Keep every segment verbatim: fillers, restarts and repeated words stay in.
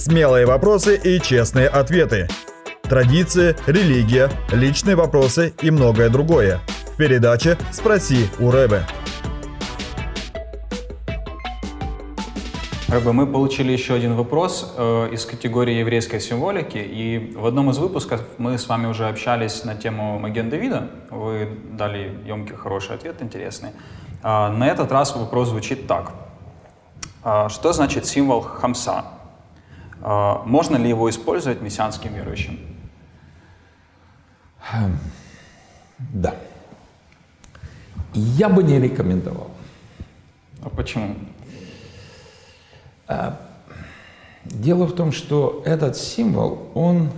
смелые вопросы и честные ответы, традиции, религия, личные вопросы и многое другое. В передаче «Спроси у ребе». Ребе, мы получили еще один вопрос э, из категории еврейской символики, и в одном из выпусков мы с вами уже общались на тему Маген Давида. Вы дали емкий, хороший ответ, интересный. Э, на этот раз вопрос звучит так. Э, что значит символ Хамса? Э, можно ли его использовать мессианским верующим? Да. Я бы не рекомендовал. А почему? Дело в том, что этот символ, он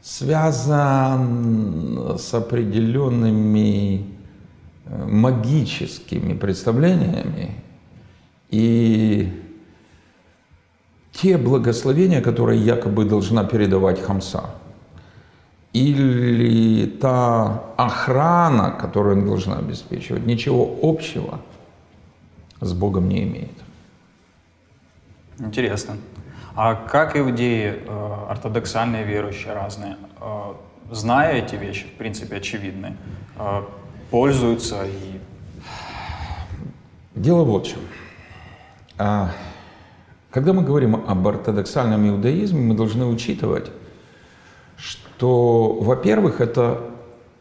связан с определенными магическими представлениями, и те благословения, которые якобы должна передавать Хамса, или та охрана, которую он должен обеспечивать, ничего общего с Богом не имеет. Интересно. А как иудеи, э, ортодоксальные верующие разные, э, зная эти вещи, в принципе, очевидны, э, пользуются и... Дело вот в чем. А, когда мы говорим об ортодоксальном иудаизме, мы должны учитывать, что, во-первых, это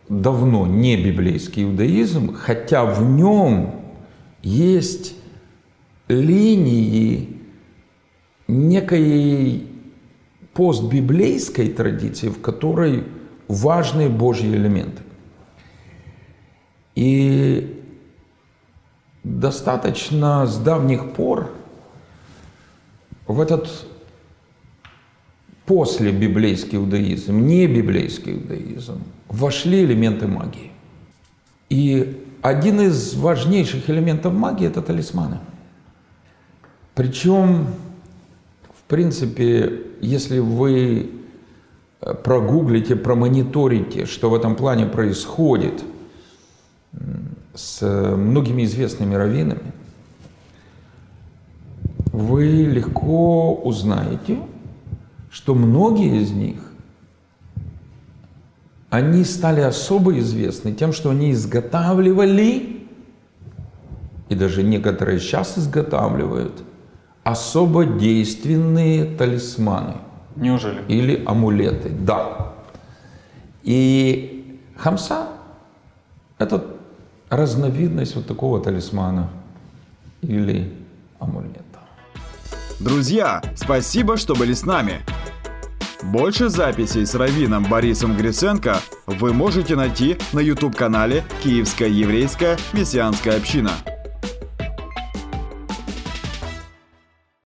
давно не библейский иудаизм, хотя в нем есть линии некой постбиблейской традиции, в которой важны Божьи элементы. И достаточно с давних пор в этот послебиблейский иудаизм, не библейский иудаизм, вошли элементы магии. И один из важнейших элементов магии – это талисманы. Причем в принципе, если вы прогуглите, промониторите, что в этом плане происходит с многими известными раввинами, вы легко узнаете, что многие из них, они стали особо известны тем, что они изготавливали, и даже некоторые сейчас изготавливают, особо действенные талисманы. Неужели? Или амулеты, да. И хамса – это разновидность вот такого талисмана или амулета. Друзья, спасибо, что были с нами. Больше записей с раввином Борисом Грисенко вы можете найти на YouTube-канале «Киевская еврейская мессианская община».